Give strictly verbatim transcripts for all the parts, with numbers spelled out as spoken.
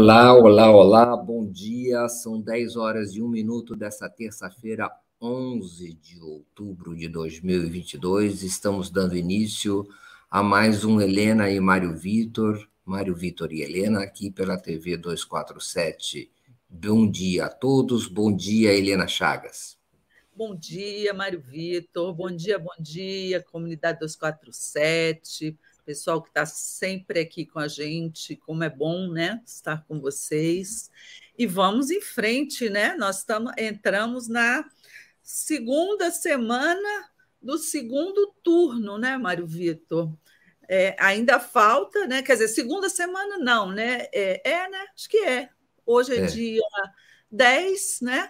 Olá, olá, olá, bom dia, são dez horas e um minuto dessa terça-feira, onze de outubro de dois mil e vinte e dois, estamos dando início a mais um Helena e Mário Vitor, Mário Vitor e Helena, aqui pela T V duzentos e quarenta e sete. Bom dia a todos, bom dia, Helena Chagas. Bom dia, Mário Vitor, bom dia, bom dia, comunidade duzentos e quarenta e sete, pessoal que está sempre aqui com a gente, como é bom, né, estar com vocês. E vamos em frente, né? Nós tamo, entramos na segunda semana do segundo turno, né, Mário Vitor? É, ainda falta, né? Quer dizer, segunda semana não, né? É, é né? Acho que é. Hoje é, é. dia dez, né?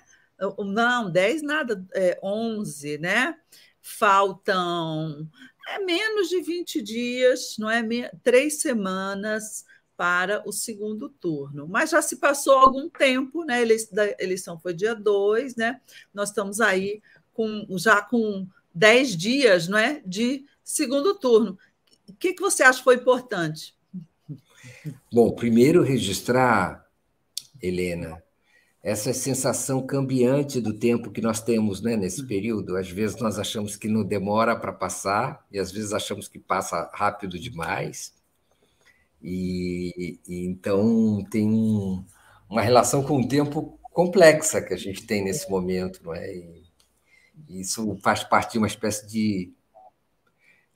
Não, dez nada, é onze, né? Faltam é, menos de vinte dias, não é? Três semanas para o segundo turno. Mas já se passou algum tempo, né? A eleição foi dia dois, né? Nós estamos aí com, já com dez dias, não é? De segundo turno. O que, que você acha que foi importante? Bom, primeiro registrar, Helena, essa sensação cambiante do tempo que nós temos, né, nesse período. Às vezes nós achamos que não demora para passar e às vezes achamos que passa rápido demais. E, e então tem um, uma relação com o tempo complexa que a gente tem nesse momento, não é? E, e isso faz parte de uma espécie de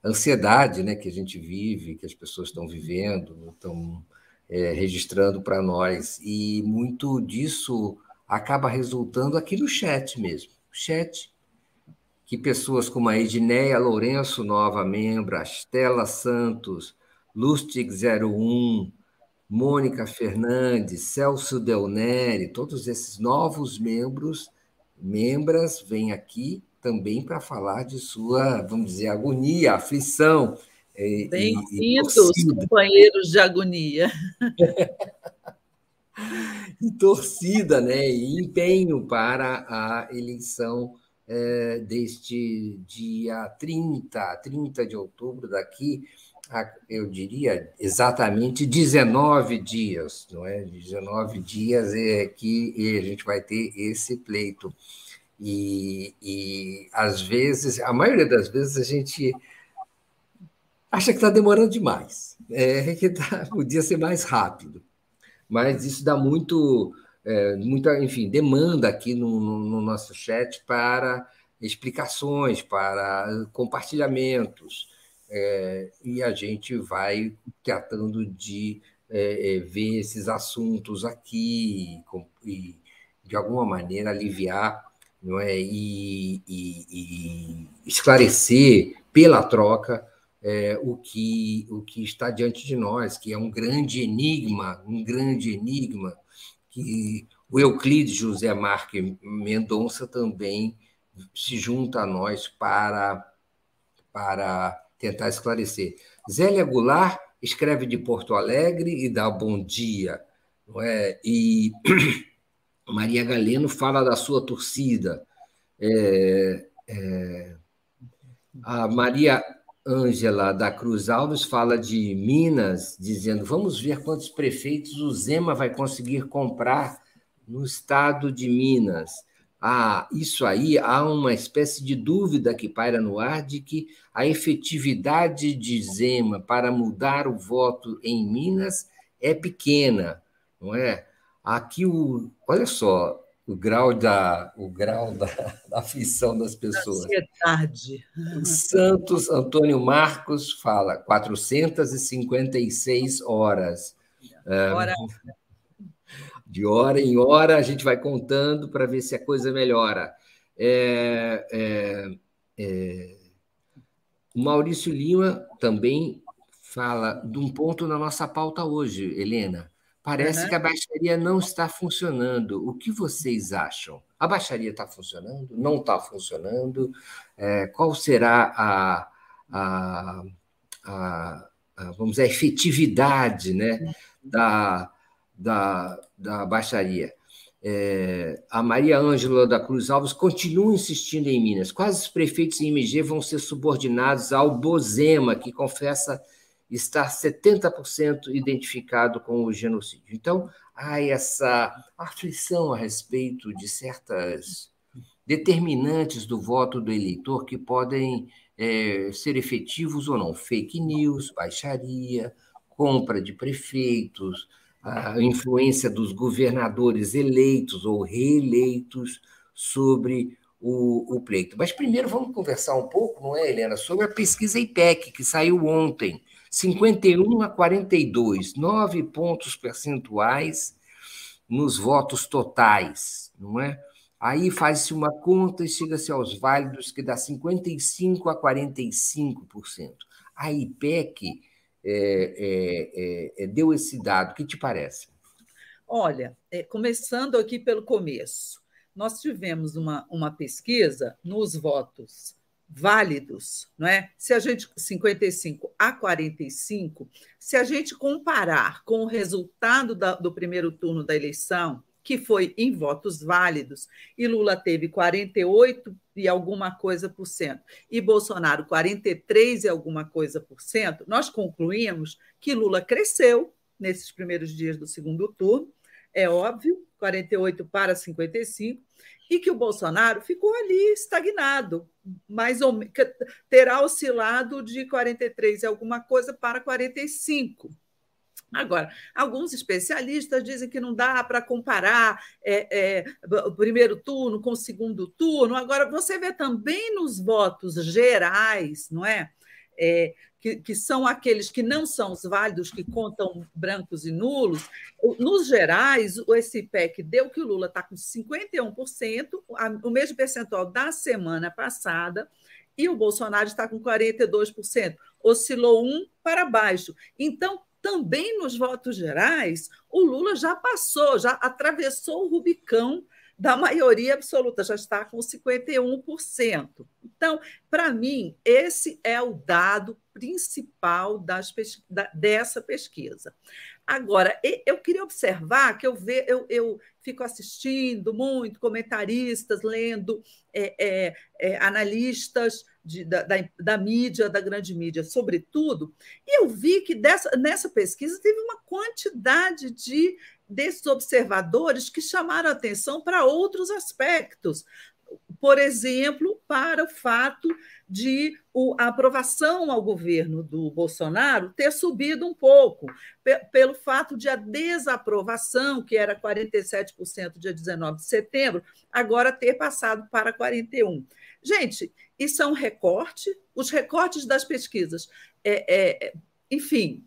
ansiedade, né, que a gente vive, que as pessoas estão vivendo, estão É, registrando para nós, e muito disso acaba resultando aqui no chat mesmo. Chat que pessoas como a Edneia Lourenço, nova membra, Estela Santos, Lustig zero um, Mônica Fernandes, Celso Del Neri, todos esses novos membros, membras, vêm aqui também para falar de sua, vamos dizer, agonia, aflição. Bem-vindos, companheiros de agonia. E torcida, né? E empenho para a eleição é, deste dia trinta, trinta de outubro, daqui a, eu diria, exatamente dezenove dias, não é? dezenove dias é que a gente vai ter esse pleito. E, e às vezes, a maioria das vezes, a gente acha que está demorando demais, é, que tá, podia ser mais rápido, mas isso dá muito, é, muita, enfim, demanda aqui no, no nosso chat para explicações, para compartilhamentos, é, e a gente vai tratando de é, é, ver esses assuntos aqui e, de alguma maneira, aliviar, não é? e, e, e esclarecer pela troca É, o, que, o que está diante de nós, que é um grande enigma, um grande enigma, que o Euclides José Marques Mendonça também se junta a nós para, para tentar esclarecer. Zélia Goulart escreve de Porto Alegre e dá bom dia, não é? E Maria Galeno fala da sua torcida. É, é, a Maria Ângela da Cruz Alves fala de Minas, dizendo: vamos ver quantos prefeitos o Zema vai conseguir comprar no estado de Minas. Ah, isso aí, há uma espécie de dúvida que paira no ar de que a efetividade de Zema para mudar o voto em Minas é pequena, não é? Aqui, o, olha só, o grau da, o grau da, da aflição das pessoas. Ansiedade. O Santos Antônio Marcos fala quatrocentas e cinquenta e seis horas. Hora. De hora em hora a gente vai contando para ver se a coisa melhora. É, é, é. O Maurício Lima também fala de um ponto na nossa pauta hoje, Helena. Parece uhum. que a baixaria não está funcionando. O que vocês acham? A baixaria está funcionando? Não está funcionando? É, qual será a, a, a, a, vamos dizer, a efetividade, né, da, da, da baixaria? É, a Maria Ângela da Cruz Alves continua insistindo em Minas. Quais os prefeitos em M G vão ser subordinados ao Bozema, que confessa está setenta por cento identificado com o genocídio. Então, há essa aflição a respeito de certas determinantes do voto do eleitor que podem é, ser efetivos ou não. Fake news, baixaria, compra de prefeitos, a influência dos governadores eleitos ou reeleitos sobre o, o pleito. Mas primeiro vamos conversar um pouco, não é, Helena, sobre a pesquisa I P E C, que saiu ontem, cinquenta e um a quarenta e dois, nove pontos percentuais nos votos totais, não é? Aí faz-se uma conta e chega-se aos válidos, que dá cinquenta e cinco a quarenta e cinco por cento. A I P E C é, é, é, deu esse dado. O que te parece? Olha, é, começando aqui pelo começo, nós tivemos uma, uma pesquisa nos votos válidos, não é? Se a gente, cinquenta e cinco a quarenta e cinco, se a gente comparar com o resultado da, do primeiro turno da eleição, que foi em votos válidos, e Lula teve quarenta e oito e alguma coisa por cento, e Bolsonaro quarenta e três e alguma coisa por cento, nós concluímos que Lula cresceu nesses primeiros dias do segundo turno, é óbvio, quarenta e oito para cinquenta e cinco, e que o Bolsonaro ficou ali estagnado, mais ou menos, terá oscilado de quarenta e três e alguma coisa para quarenta e cinco. Agora, alguns especialistas dizem que não dá para comparar é, é, o primeiro turno com o segundo turno. Agora, você vê também nos votos gerais, não é? É que, que são aqueles que não são os válidos, que contam brancos e nulos. Nos gerais, esse I P E C deu que o Lula está com cinquenta e um por cento, o mesmo percentual da semana passada, e o Bolsonaro está com quarenta e dois por cento. Oscilou um para baixo. Então, também nos votos gerais, o Lula já passou, já atravessou o Rubicão da maioria absoluta, já está com cinquenta e um por cento. Então, para mim, esse é o dado principal das pesqu... dessa pesquisa. Agora, eu queria observar que eu, ve... eu, eu fico assistindo muito comentaristas, lendo é, é, é, analistas de, da, da, da mídia, da grande mídia, sobretudo, e eu vi que dessa, nessa pesquisa teve uma quantidade de desses observadores que chamaram atenção para outros aspectos. Por exemplo, para o fato de a aprovação ao governo do Bolsonaro ter subido um pouco, pelo fato de a desaprovação, que era quarenta e sete por cento dia dezenove de setembro, agora ter passado para quarenta e um por cento. Gente, isso é um recorte, os recortes das pesquisas, é, é, enfim,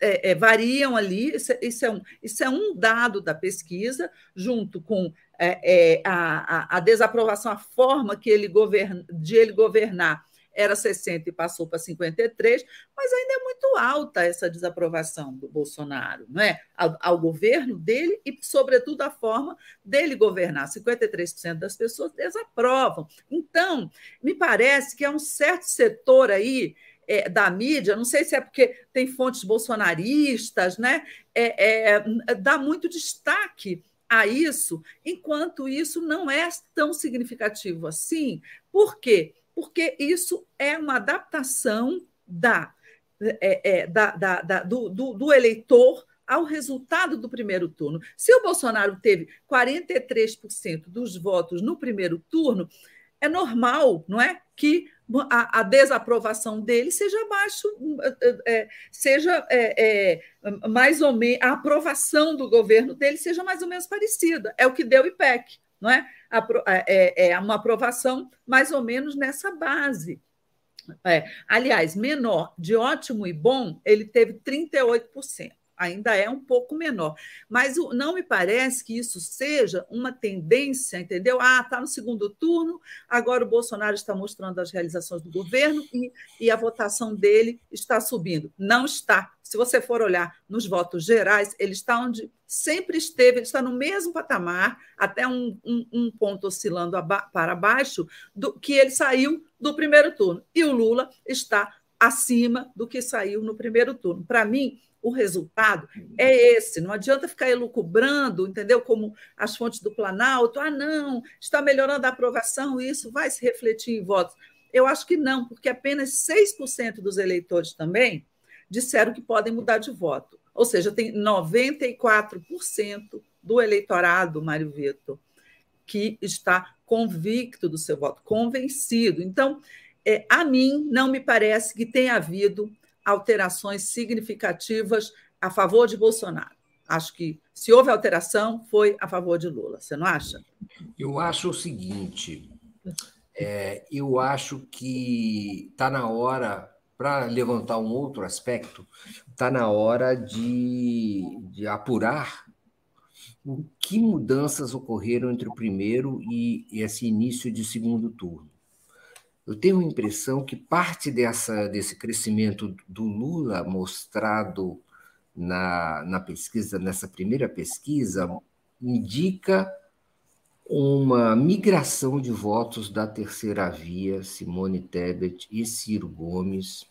é, é, variam ali, isso, isso, é um, isso é um dado da pesquisa, junto com É, é, a, a desaprovação, a forma que ele governa, de ele governar era sessenta e passou para cinquenta e três, mas ainda é muito alta essa desaprovação do Bolsonaro, não é? Ao, ao governo dele e, sobretudo, a forma dele governar. cinquenta e três por cento das pessoas desaprovam. Então, me parece que há um certo setor aí É, da mídia, não sei se é porque tem fontes bolsonaristas, né? É, é, dá muito destaque a isso, enquanto isso não é tão significativo assim. Por quê? Porque isso é uma adaptação da, é, é, da, da, da, do, do, do eleitor ao resultado do primeiro turno. Se o Bolsonaro teve quarenta e três por cento dos votos no primeiro turno, é normal, não é, que a, a desaprovação dele seja abaixo, é, seja é, é, mais ou menos, a aprovação do governo dele seja mais ou menos parecida. É o que deu o I P E C, não é? Apro, é, é uma aprovação mais ou menos nessa base. É, aliás, menor, de ótimo e bom, ele teve trinta e oito por cento. Ainda é um pouco menor, mas não me parece que isso seja uma tendência, entendeu? Ah, está no segundo turno, agora o Bolsonaro está mostrando as realizações do governo e, e a votação dele está subindo. Não está. Se você for olhar nos votos gerais, ele está onde sempre esteve, ele está no mesmo patamar, até um, um, um ponto oscilando para baixo, do que ele saiu do primeiro turno. E o Lula está acima do que saiu no primeiro turno. Para mim, o resultado é esse, não adianta ficar elucubrando, entendeu? Como as fontes do Planalto, ah, não, está melhorando a aprovação, isso vai se refletir em votos. Eu acho que não, porque apenas seis por cento dos eleitores também disseram que podem mudar de voto. Ou seja, tem noventa e quatro por cento do eleitorado, Mário Vitor, que está convicto do seu voto, convencido. Então, é, a mim, não me parece que tenha havido alterações significativas a favor de Bolsonaro. Acho que, se houve alteração, foi a favor de Lula. Você não acha? Eu acho o seguinte, é, eu acho que está na hora... Para levantar um outro aspecto, está na hora de, de apurar o que mudanças ocorreram entre o primeiro e esse início de segundo turno. Eu tenho a impressão que parte dessa, desse crescimento do Lula mostrado na, na pesquisa, nessa primeira pesquisa, indica uma migração de votos da terceira via, Simone Tebet e Ciro Gomes,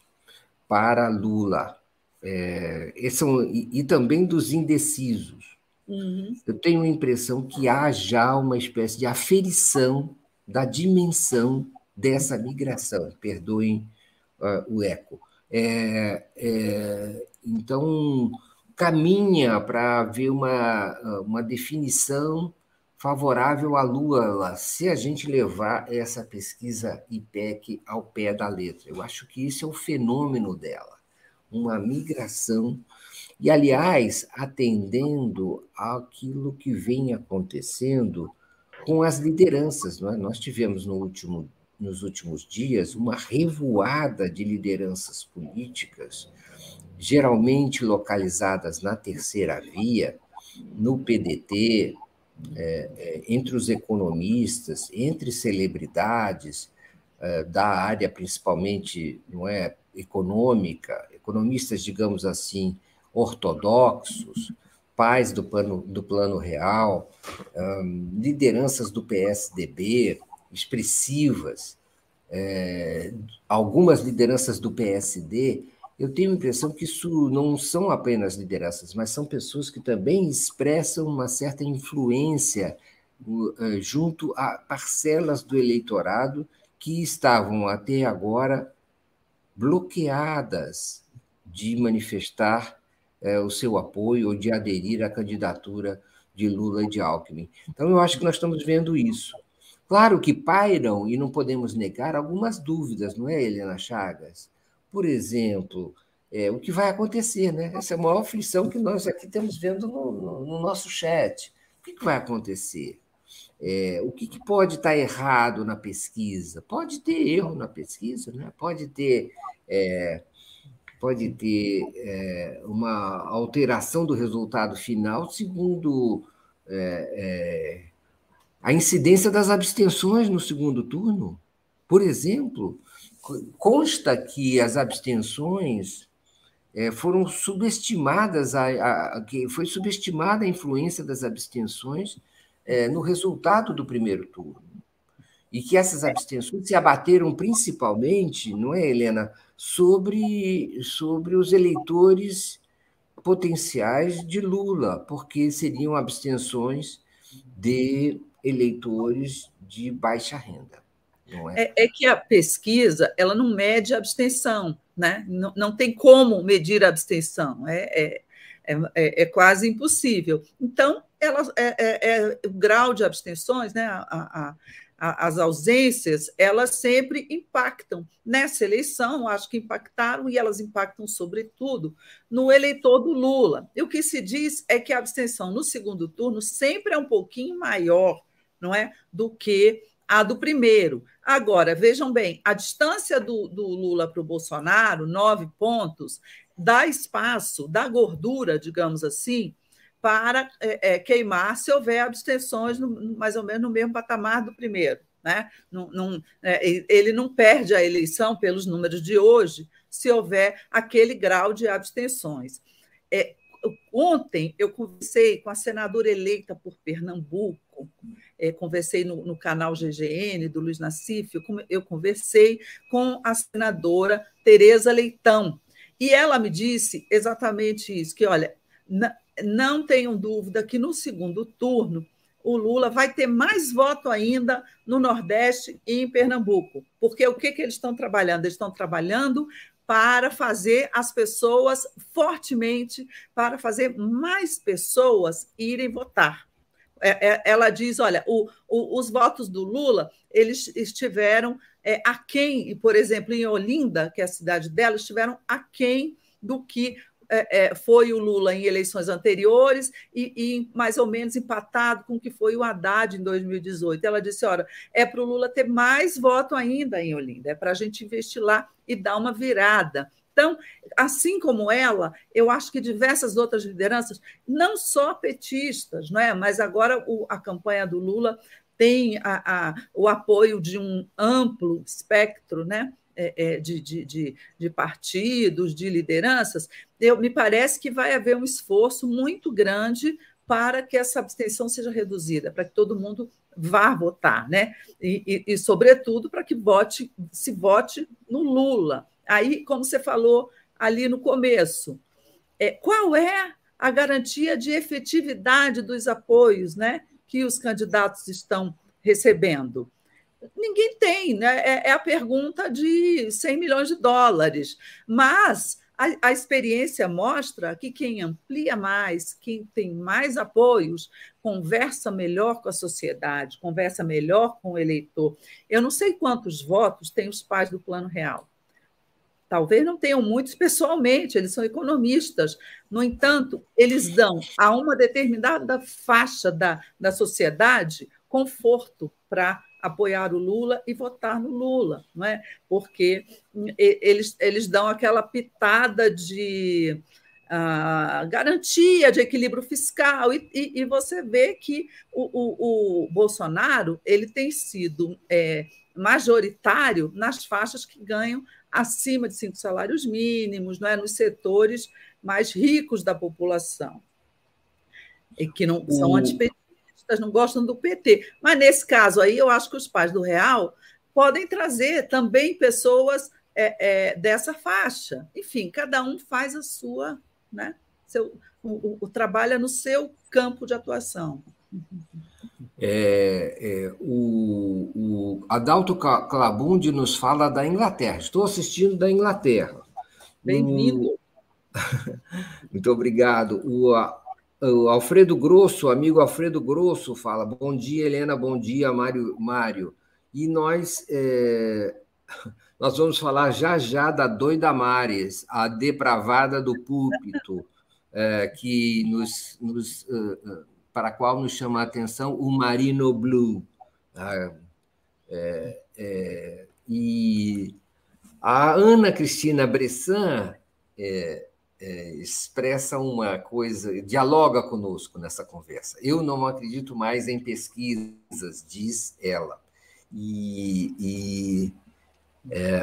para Lula. É, são, e, e também dos indecisos. Uhum. Eu tenho a impressão que há já uma espécie de aferição da dimensão dessa migração. Perdoem uh, o eco. É, é, então, caminha para haver uma, uma definição favorável à Lula, se a gente levar essa pesquisa I P E C ao pé da letra. Eu acho que esse é o fenômeno dela, uma migração, e, aliás, atendendo àquilo que vem acontecendo com as lideranças. Não é? Nós tivemos no último, nos últimos dias uma revoada de lideranças políticas, geralmente localizadas na terceira via, no P D T, É, é, entre os economistas, entre celebridades é, da área principalmente, não é, econômica, economistas, digamos assim, ortodoxos, pais do plano, do plano real, é, lideranças do P S D B expressivas, é, algumas lideranças do P S D. Eu tenho a impressão que isso não são apenas lideranças, mas são pessoas que também expressam uma certa influência junto a parcelas do eleitorado que estavam até agora bloqueadas de manifestar o seu apoio ou de aderir à candidatura de Lula e de Alckmin. Então, eu acho que nós estamos vendo isso. Claro que pairam, e não podemos negar, algumas dúvidas, não é, Helena Chagas? Por exemplo, é, o que vai acontecer, né? Essa é a maior aflição que nós aqui estamos vendo no, no, no nosso chat. O que, que vai acontecer? É, o que, que pode estar errado na pesquisa? Pode ter erro na pesquisa, né? Pode ter, é, pode ter é, uma alteração do resultado final segundo é, é, a incidência das abstenções no segundo turno. Por exemplo, consta que as abstenções foram subestimadas, a, a, que foi subestimada a influência das abstenções no resultado do primeiro turno. E que essas abstenções se abateram principalmente, não é, Helena, sobre, sobre os eleitores potenciais de Lula, porque seriam abstenções de eleitores de baixa renda. É, é que a pesquisa ela não mede a abstenção, né? Não, não tem como medir a abstenção, é, é, é, é quase impossível. Então, ela, é, é, é, o grau de abstenções, né? a, a, a, as ausências, elas sempre impactam. Nessa eleição, acho que impactaram, e elas impactam, sobretudo, no eleitor do Lula. E o que se diz é que a abstenção no segundo turno sempre é um pouquinho maior, não é, do que a do primeiro. Agora, vejam bem, a distância do, do Lula para o Bolsonaro, nove pontos, dá espaço, dá gordura, digamos assim, para é, é, queimar se houver abstenções no, mais ou menos no mesmo patamar do primeiro, né? Não, não, é, ele não perde a eleição pelos números de hoje se houver aquele grau de abstenções. É, ontem eu conversei com a senadora eleita por Pernambuco, É, conversei no, no canal G G N do Luiz Nassif, eu, eu conversei com a senadora Tereza Leitão, e ela me disse exatamente isso, que, olha, n- não tenham dúvida que no segundo turno o Lula vai ter mais voto ainda no Nordeste e em Pernambuco, porque o que, que eles estão trabalhando? Eles estão trabalhando para fazer as pessoas fortemente, para fazer mais pessoas irem votar. Ela diz, olha, o, o, os votos do Lula, eles estiveram é, aquém, por exemplo, em Olinda, que é a cidade dela, estiveram aquém do que é, é, foi o Lula em eleições anteriores e, e mais ou menos empatado com o que foi o Haddad em dois mil e dezoito. Ela disse, olha, é para o Lula ter mais voto ainda em Olinda, é para a gente investir lá e dar uma virada. Então, assim como ela, eu acho que diversas outras lideranças, não só petistas, não é? Mas agora o, a campanha do Lula tem a, a, o apoio de um amplo espectro, né? é, é, de, de, de, de partidos, de lideranças. Eu, me parece que vai haver um esforço muito grande para que essa abstenção seja reduzida, para que todo mundo vá votar, né? E, e, e sobretudo, para que vote, se vote no Lula. Aí, como você falou ali no começo, é, qual é a garantia de efetividade dos apoios, né, que os candidatos estão recebendo? Ninguém tem, né? É, é a pergunta de cem milhões de dólares, mas a, a experiência mostra que quem amplia mais, quem tem mais apoios, conversa melhor com a sociedade, conversa melhor com o eleitor. Eu não sei quantos votos têm os pais do Plano Real. Talvez não tenham muitos pessoalmente, eles são economistas. No entanto, eles dão a uma determinada faixa da, da sociedade conforto para apoiar o Lula e votar no Lula, não é? Porque eles, eles dão aquela pitada de uh, garantia de equilíbrio fiscal. E, e, e você vê que o, o, o Bolsonaro ele tem sido é, majoritário nas faixas que ganham acima de cinco salários mínimos, não é? Nos setores mais ricos da população, e que não são o... antipetistas, não gostam do P T. Mas, nesse caso aí, eu acho que os pais do Real podem trazer também pessoas é, é, dessa faixa. Enfim, cada um faz a sua, né? Seu, o, o, o trabalha no seu campo de atuação. É, é, o, o Adalto Clabundi nos fala da Inglaterra. Estou assistindo da Inglaterra. Bem-vindo. O... Muito obrigado. O, o Alfredo Grosso, amigo Alfredo Grosso, fala: bom dia, Helena, bom dia, Mário. Mário. E nós, é... nós vamos falar já já da doida Damares, a depravada do púlpito, é, que nos... nos uh, para a qual nos chama a atenção o Marino Blue. Ah, é, é, e a Ana Cristina Bressan é, é, expressa uma coisa, dialoga conosco nessa conversa. Eu não acredito mais em pesquisas, diz ela. E, e é,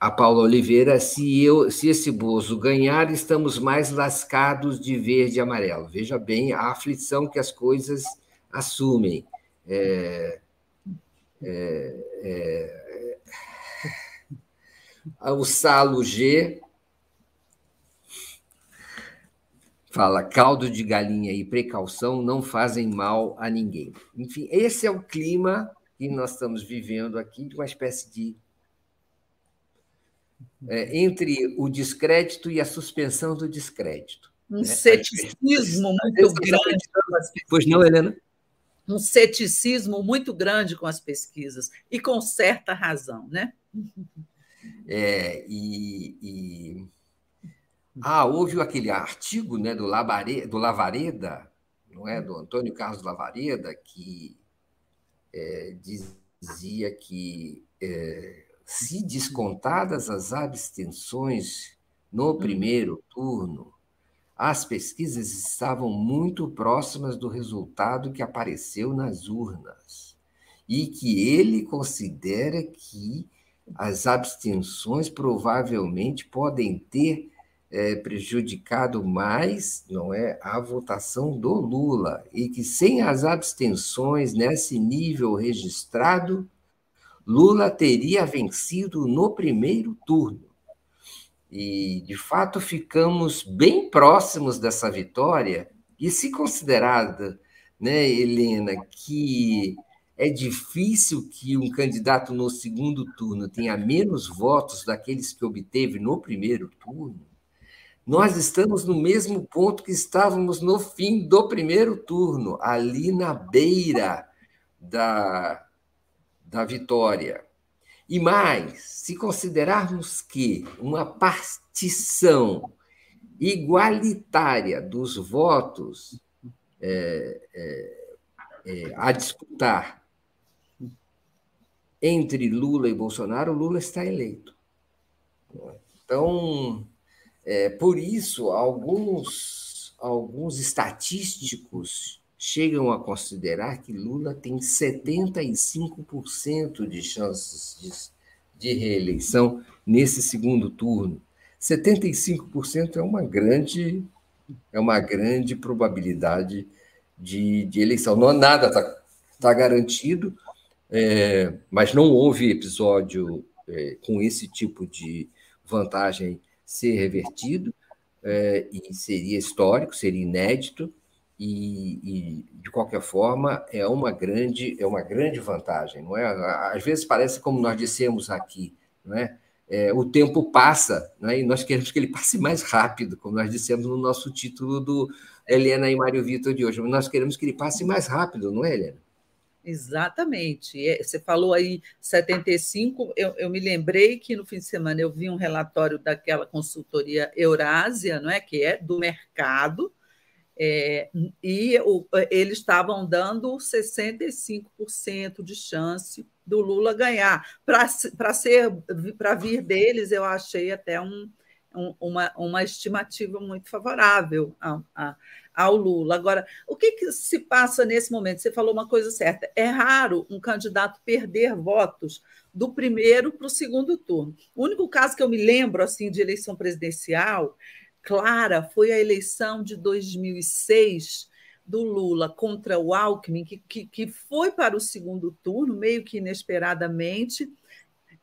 a Paula Oliveira, se, eu, se esse bozo ganhar, estamos mais lascados de verde e amarelo. Veja bem a aflição que as coisas assumem. É, é, é, é. O Salo G fala: caldo de galinha e precaução não fazem mal a ninguém. Enfim, esse é o clima que nós estamos vivendo aqui, de uma espécie de É, entre o descrédito e a suspensão do descrédito. Um, né? Ceticismo muito grande. Pois não, Helena? Um ceticismo muito grande com as pesquisas, e com certa razão, né? É, e, e... Ah, houve aquele artigo, né, do, Labare... do Lavareda, não é? Do Antônio Carlos Lavareda, que é, dizia que... É... se descontadas as abstenções no primeiro turno, as pesquisas estavam muito próximas do resultado que apareceu nas urnas, e que ele considera que as abstenções provavelmente podem ter é, prejudicado mais, não é, a votação do Lula, e que sem as abstenções nesse nível registrado, Lula teria vencido no primeiro turno. E, de fato, ficamos bem próximos dessa vitória, e se considerada, né, Helena, que é difícil que um candidato no segundo turno tenha menos votos daqueles que obteve no primeiro turno. Nós estamos no mesmo ponto que estávamos no fim do primeiro turno, ali na beira da, da vitória. E mais, se considerarmos que uma partição igualitária dos votos é, é, é, a disputar entre Lula e Bolsonaro, Lula está eleito. Então, é, por isso, alguns, alguns estatísticos chegam a considerar que Lula tem setenta e cinco por cento de chances de, de reeleição nesse segundo turno. setenta e cinco por cento é uma grande, é uma grande probabilidade de, de eleição. Não, nada está tá garantido, é, mas não houve episódio é, com esse tipo de vantagem ser revertido, é, e seria histórico, seria inédito. E, e, de qualquer forma, é uma grande, é uma grande vantagem, não é? Às vezes parece, como nós dissemos aqui, não é? É, o tempo passa, não é? E nós queremos que ele passe mais rápido, como nós dissemos no nosso título do Helena e Mário Vitor de hoje. Nós queremos que ele passe mais rápido, não é, Helena? Exatamente. Você falou aí setenta e cinco por cento, eu, eu me lembrei que no fim de semana eu vi um relatório daquela consultoria Eurásia, não é? Que é do mercado, É, e o, eles estavam dando sessenta e cinco por cento de chance do Lula ganhar. Para vir deles, eu achei até um, um, uma, uma estimativa muito favorável a, a, ao Lula. Agora, o que, que se passa nesse momento? Você falou uma coisa certa. É raro um candidato perder votos do primeiro para o segundo turno. O único caso que eu me lembro assim, de eleição presidencial clara foi a eleição de dois mil e seis do Lula contra o Alckmin, que, que, que foi para o segundo turno, meio que inesperadamente,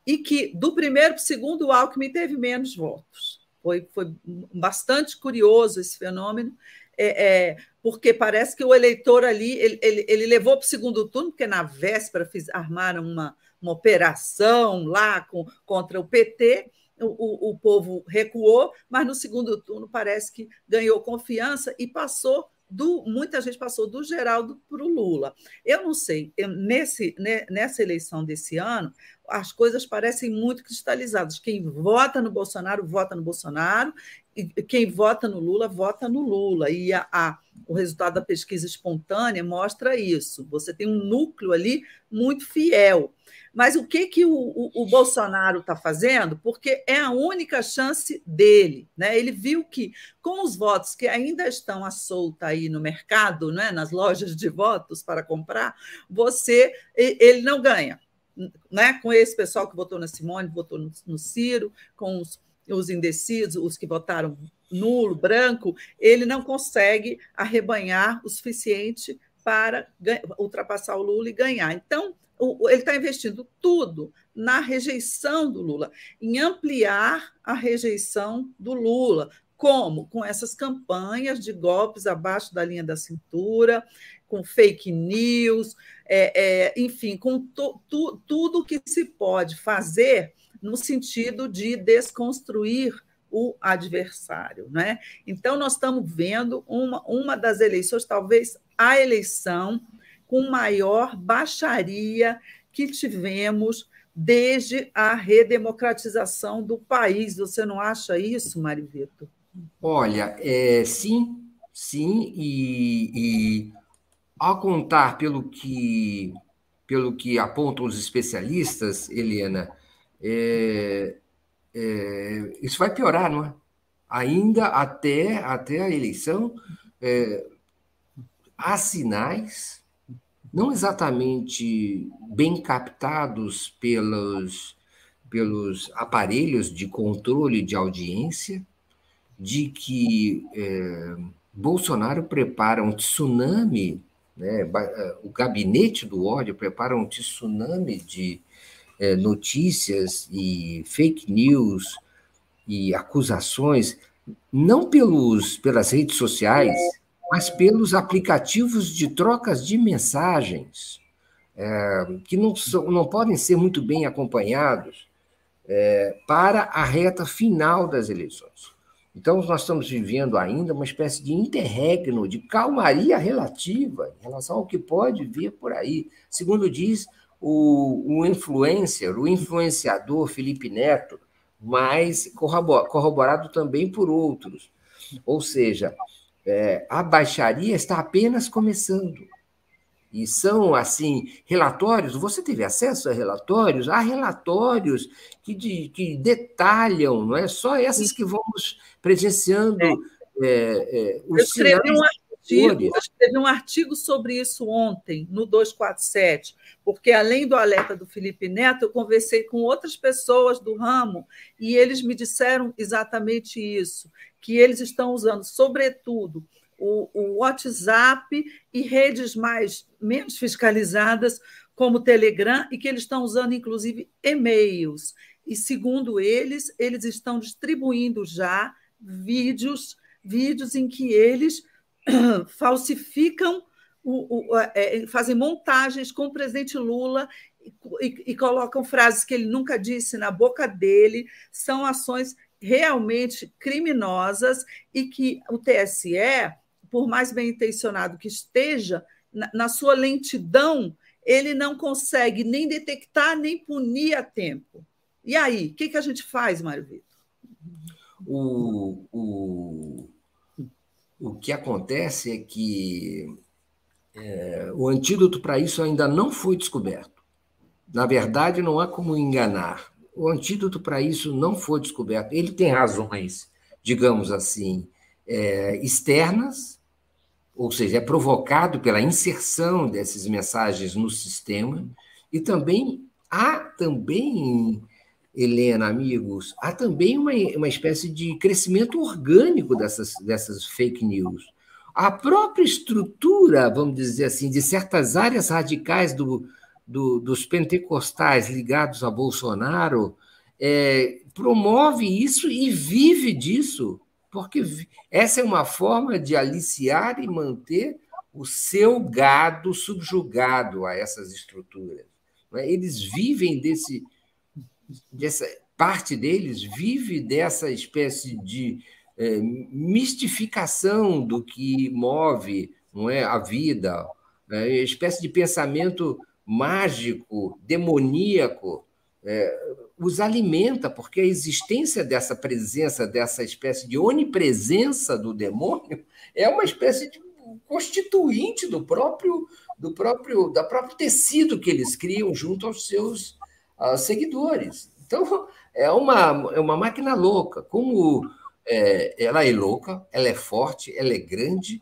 e que do primeiro para o segundo o Alckmin teve menos votos. Foi, foi bastante curioso esse fenômeno, é, é, porque parece que o eleitor ali, ele, ele, ele levou para o segundo turno, porque na véspera fiz, armaram uma, uma operação lá com, contra o P T, O, o povo recuou, mas no segundo turno parece que ganhou confiança e passou do muita gente passou do Geraldo para o Lula. Eu não sei, eu, nesse, né, nessa eleição desse ano, as coisas parecem muito cristalizadas. Quem vota no Bolsonaro, vota no Bolsonaro, e quem vota no Lula, vota no Lula. E a, a, o resultado da pesquisa espontânea mostra isso. Você tem um núcleo ali muito fiel. Mas o que, que o, o, o Bolsonaro está fazendo? Porque é a única chance dele, né? Ele viu que, com os votos que ainda estão à solta aí no mercado, né? Nas lojas de votos para comprar, você, ele não ganha, né? Com esse pessoal que votou na Simone, votou no, no Ciro, com os, os indecisos, os que votaram nulo, branco, ele não consegue arrebanhar o suficiente para ultrapassar o Lula e ganhar. Então, ele está investindo tudo na rejeição do Lula, em ampliar a rejeição do Lula. Como? Com essas campanhas de golpes abaixo da linha da cintura, com fake news, é, é, enfim, com tu, tu, tudo que se pode fazer no sentido de desconstruir o adversário, né? Então, nós estamos vendo uma, uma das eleições, talvez a eleição com maior baixaria que tivemos desde a redemocratização do país. Você não acha isso, Mário Vitor? Olha, é, sim, sim, e, e ao contar pelo que, pelo que apontam os especialistas, Helena, é, é, isso vai piorar, não é? Ainda até, até a eleição, é, há sinais, não exatamente bem captados pelos, pelos aparelhos de controle de audiência, de que é, Bolsonaro prepara um tsunami, né, o gabinete do ódio prepara um tsunami de é, notícias e fake news e acusações, não pelos, pelas redes sociais, mas pelos aplicativos de trocas de mensagens, é, que não, são, não podem ser muito bem acompanhados é, para a reta final das eleições. Então, nós estamos vivendo ainda uma espécie de interregno, de calmaria relativa em relação ao que pode vir por aí. Segundo diz o, o influencer, o influenciador Felipe Neto, mas corroborado também por outros. Ou seja, é, a baixaria está apenas começando. E são, assim, relatórios, você teve acesso a relatórios? Há relatórios que, de, que detalham, não é só essas que vamos presenciando é. É, é, os eu escrevi, um artigo, eu escrevi um artigo sobre isso ontem, no duzentos e quarenta e sete, porque, além do alerta do Felipe Neto, eu conversei com outras pessoas do ramo e eles me disseram exatamente isso, que eles estão usando, sobretudo, O, o WhatsApp e redes mais, menos fiscalizadas, como o Telegram, e que eles estão usando, inclusive, e-mails. E, segundo eles, eles estão distribuindo já vídeos, vídeos em que eles falsificam, o, o, é, fazem montagens com o presidente Lula e, e, e colocam frases que ele nunca disse na boca dele. São ações realmente criminosas e que o T S E... por mais bem-intencionado que esteja, na sua lentidão, ele não consegue nem detectar, nem punir a tempo. E aí, o que, que a gente faz, Mário Vitor? O, o, o que acontece é que é, o antídoto para isso ainda não foi descoberto. Na verdade, não há como enganar. O antídoto para isso não foi descoberto. Ele tem razões, digamos assim, é, externas, ou seja, é provocado pela inserção dessas mensagens no sistema, e também há também, Helena, amigos, há também uma, uma espécie de crescimento orgânico dessas, dessas fake news. A própria estrutura, vamos dizer assim, de certas áreas radicais do, do, dos pentecostais ligados a Bolsonaro, é, promove isso e vive disso, porque essa é uma forma de aliciar e manter o seu gado subjugado a essas estruturas. Eles vivem desse... dessa, parte deles vive dessa espécie de é, mistificação do que move, não é, a vida, né? Espécie de pensamento mágico, demoníaco, é, os alimenta, porque a existência dessa presença, dessa espécie de onipresença do demônio, é uma espécie de constituinte do próprio, do próprio, da próprio tecido que eles criam junto aos seus uh, seguidores. Então, é uma, é uma máquina louca. Como é, ela é louca, ela é forte, ela é grande,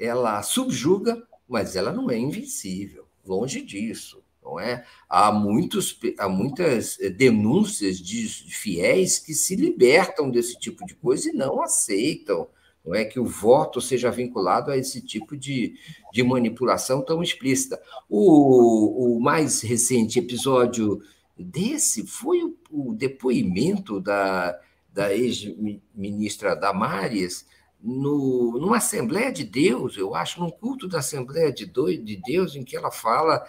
ela subjuga, mas ela não é invencível, longe disso. Não é? Há, muitos, há muitas denúncias de fiéis que se libertam desse tipo de coisa e não aceitam, não é, que o voto seja vinculado a esse tipo de, de manipulação tão explícita. O, o mais recente episódio desse foi o, o depoimento da, da ex-ministra Damares no, numa Assembleia de Deus, eu acho, num culto da Assembleia de Deus, em que ela fala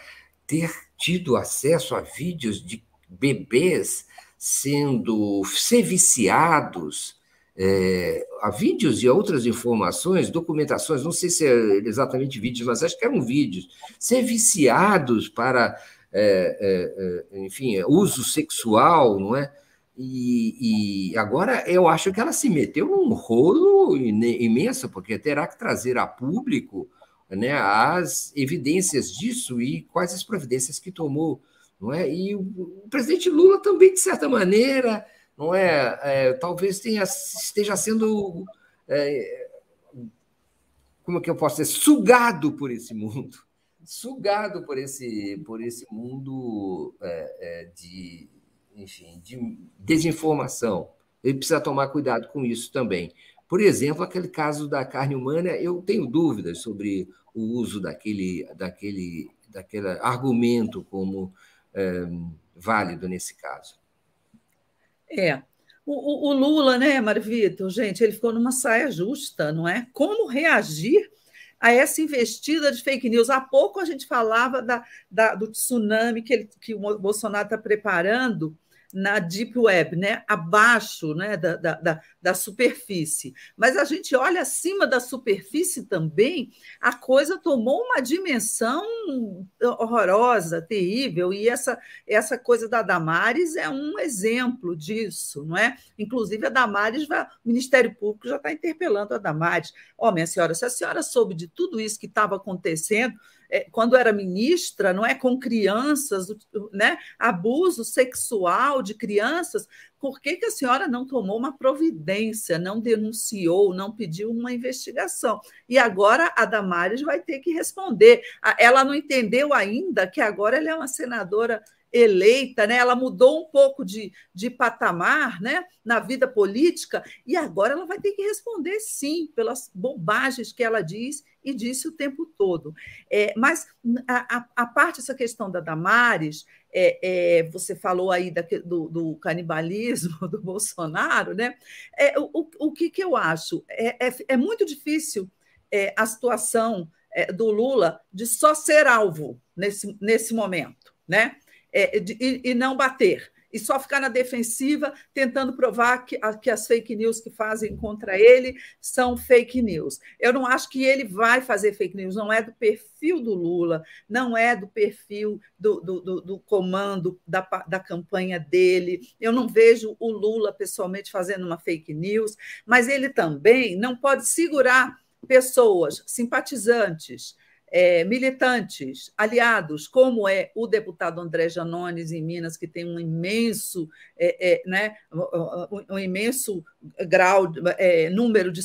ter tido acesso a vídeos de bebês sendo ser viciados, é, a vídeos e outras informações, documentações, não sei se é exatamente vídeos, mas acho que eram vídeos, ser viciados para, é, é, enfim, uso sexual, não é? E, e agora eu acho que ela se meteu num rolo imenso, porque terá que trazer a público, né, as evidências disso e quais as providências que tomou, não é? E o presidente Lula também, de certa maneira, não é, é talvez tenha, esteja sendo, é, como é que eu posso dizer, sugado por esse mundo, sugado por esse, por esse mundo é, é, de, enfim, de desinformação. Ele precisa tomar cuidado com isso também. Por exemplo, aquele caso da carne humana, eu tenho dúvidas sobre o uso daquele, daquele, daquele argumento como é, válido nesse caso. É. O, o Lula, né, Mário Vitor, gente, ele ficou numa saia justa, não é? Como reagir a essa investida de fake news. Há pouco a gente falava da, da, do tsunami que, ele, que o Bolsonaro está preparando na Deep Web, né? Abaixo, né? Da, da, da, da superfície. Mas a gente olha acima da superfície também, a coisa tomou uma dimensão horrorosa, terrível, e essa, essa coisa da Damares é um exemplo disso, não é? Inclusive, a Damares, vai, o Ministério Público já está interpelando a Damares. Ó, oh, minha senhora, se a senhora soube de tudo isso que estava acontecendo, quando era ministra, não é, com crianças, né, abuso sexual de crianças, por que que a senhora não tomou uma providência, não denunciou, não pediu uma investigação? E agora a Damares vai ter que responder. Ela não entendeu ainda que agora ela é uma senadora eleita, né? Ela mudou um pouco de, de patamar, né? Na vida política, e agora ela vai ter que responder, sim, pelas bobagens que ela diz e disse o tempo todo. É, mas, a, a, a parte dessa questão da Damares, é, é, você falou aí da, do, do canibalismo do Bolsonaro, né? É, o, o que, que eu acho? É, é, é muito difícil é, a situação é, do Lula de só ser alvo nesse, nesse momento, né? É, de, e, e não bater, e só ficar na defensiva tentando provar que, a, que as fake news que fazem contra ele são fake news. Eu não acho que ele vai fazer fake news, não é do perfil do Lula, não é do perfil do, do, do, do comando da, da campanha dele. Eu não vejo o Lula pessoalmente fazendo uma fake news, mas ele também não pode segurar pessoas simpatizantes, É, militantes, aliados, como é o deputado André Janones em Minas, que tem um imenso, é, é, né, um, um imenso grau, é, número de,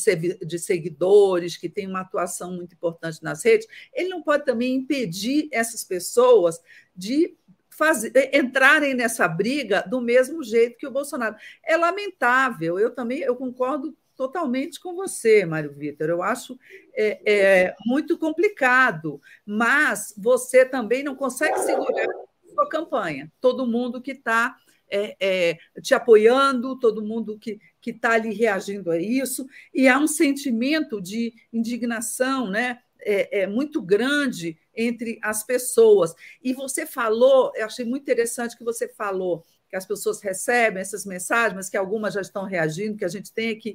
de seguidores, que tem uma atuação muito importante nas redes. Ele não pode também impedir essas pessoas de fazer, entrarem nessa briga do mesmo jeito que o Bolsonaro. É lamentável, eu também eu concordo totalmente com você, Mário Vitor. Eu acho é, é, muito complicado, mas você também não consegue segurar a sua campanha. Todo mundo que está é, é, te apoiando, todo mundo que que está ali reagindo a isso, e há um sentimento de indignação, né? É, é muito grande entre as pessoas. E você falou, eu achei muito interessante que você falou que as pessoas recebem essas mensagens, mas que algumas já estão reagindo, que a gente tem que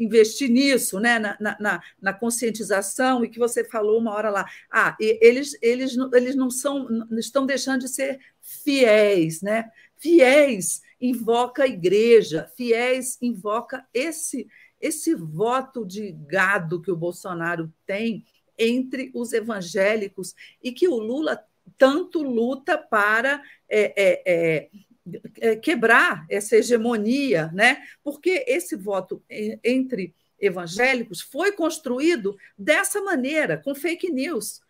investir nisso, né? na, na, na conscientização, e que você falou uma hora lá, ah, eles, eles, eles não são, estão deixando de ser fiéis, né? Fiéis invoca a igreja, fiéis invoca esse, esse voto de gado que o Bolsonaro tem entre os evangélicos, e que o Lula tanto luta para... É, é, é, quebrar essa hegemonia, né? Porque esse voto entre evangélicos foi construído dessa maneira, com fake news,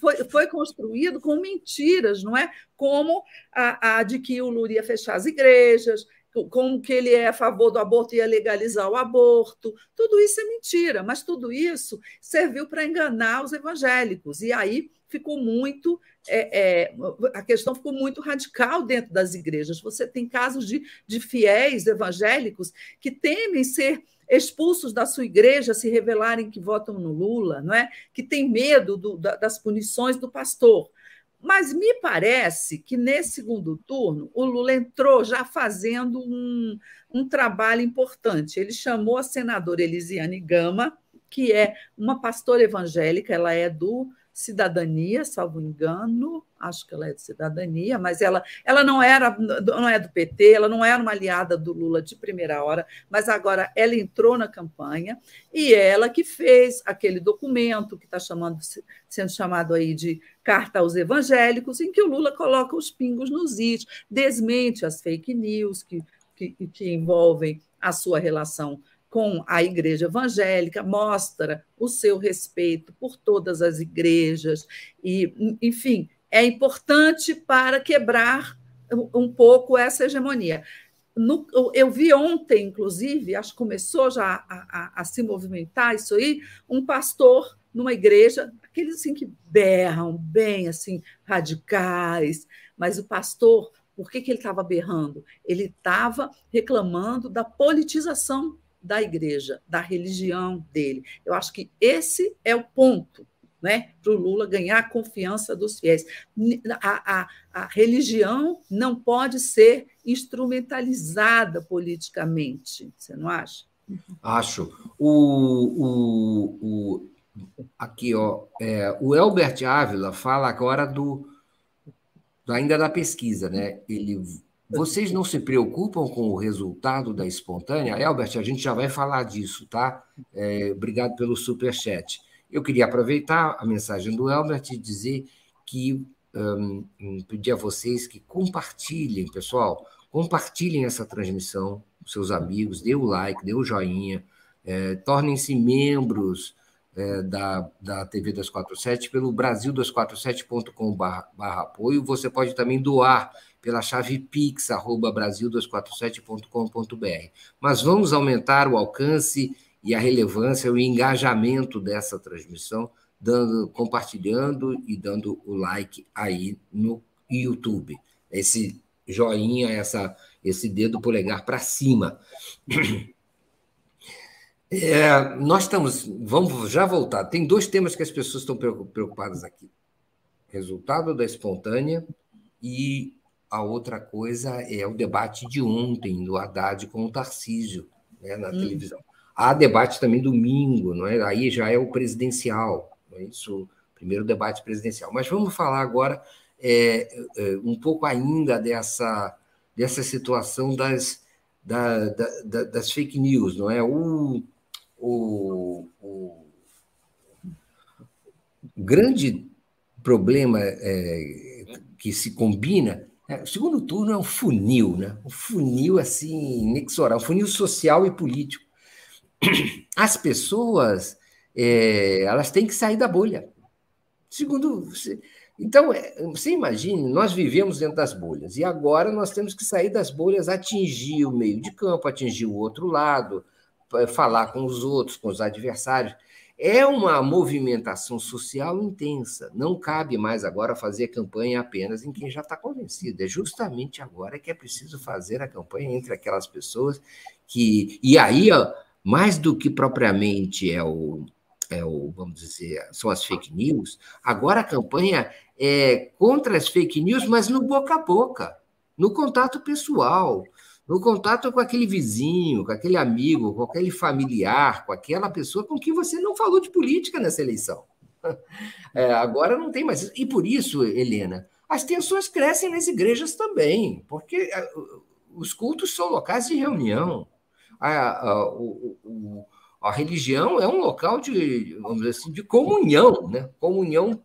foi, foi construído com mentiras, não é? Como a, a de que o Lula ia fechar as igrejas, como que ele é a favor do aborto e ia legalizar o aborto. Tudo isso é mentira, mas tudo isso serviu para enganar os evangélicos. E aí ficou muito... É, é, a questão ficou muito radical dentro das igrejas. Você tem casos de, de fiéis evangélicos que temem ser expulsos da sua igreja se revelarem que votam no Lula, não é? Que tem medo do, da, das punições do pastor. Mas me parece que, nesse segundo turno, o Lula entrou já fazendo um, um trabalho importante. Ele chamou a senadora Eliziane Gama, que é uma pastora evangélica, ela é do Cidadania, salvo engano, acho que ela é de Cidadania, mas ela, ela não era, não é do P T, ela não era uma aliada do Lula de primeira hora, mas agora ela entrou na campanha, e ela que fez aquele documento que está chamando, sendo chamado aí de Carta aos Evangélicos, em que o Lula coloca os pingos nos is, desmente as fake news que, que, que envolvem a sua relação com a igreja evangélica, mostra o seu respeito por todas as igrejas. E, enfim, é importante para quebrar um pouco essa hegemonia. No, eu vi ontem, inclusive, acho que começou já a, a, a se movimentar isso aí, um pastor numa igreja, aqueles assim que berram bem, assim, radicais, mas o pastor, por que que ele estava berrando? Ele estava reclamando da politização da igreja, da religião dele. Eu acho que esse é o ponto né, para o Lula ganhar a confiança dos fiéis. A, a, a religião não pode ser instrumentalizada politicamente, você não acha? Acho. O, o, o, aqui, ó, é, o Elbert Ávila fala agora do, ainda da pesquisa, né? Ele, vocês não se preocupam com o resultado da espontânea? Elbert, a gente já vai falar disso, tá? É, obrigado pelo superchat. Eu queria aproveitar a mensagem do Elbert e dizer que um, pedir a vocês que compartilhem, pessoal, compartilhem essa transmissão com seus amigos, dê o like, dê o joinha, é, tornem-se membros é, da, da T V duzentos e quarenta e sete pelo brasil duzentos e quarenta e sete ponto com barra apoio. Você pode também doar pela chave pix, arroba brasil duzentos e quarenta e sete ponto com ponto br. Mas vamos aumentar o alcance e a relevância, o engajamento dessa transmissão, dando, compartilhando e dando o like aí no YouTube. Esse joinha, essa, esse dedo polegar para cima. É, nós estamos... Vamos já voltar. Tem dois temas que as pessoas estão preocupadas aqui. Resultado da espontânea e a outra coisa é o debate de ontem, do Haddad com o Tarcísio, né, na hum. televisão. Há debate também domingo, não é? Aí já é o presidencial, não é isso? Primeiro debate presidencial. Mas vamos falar agora é, é, um pouco ainda dessa, dessa situação das, da, da, da, das fake news, não é? O, o, o grande problema é, que se combina... O segundo turno é um funil, né? Um funil assim, inexorável, um funil social e político. As pessoas, é, elas têm que sair da bolha. Segundo, então, você imagine, nós vivemos dentro das bolhas, e agora nós temos que sair das bolhas, atingir o meio de campo, atingir o outro lado, falar com os outros, com os adversários. É uma movimentação social intensa. Não cabe mais agora fazer campanha apenas em quem já está convencido. É justamente agora que é preciso fazer a campanha entre aquelas pessoas que... E aí, ó, mais do que propriamente é o, é o, vamos dizer, são as fake news, agora a campanha é contra as fake news, mas no boca a boca, no contato pessoal, no contato com aquele vizinho, com aquele amigo, com aquele familiar, com aquela pessoa com quem você não falou de política nessa eleição. É, agora não tem mais isso. E por isso, Helena, as tensões crescem nas igrejas também, porque os cultos são locais de reunião. A, a, a, a, a religião é um local de, vamos dizer assim, de comunhão, né? Comunhão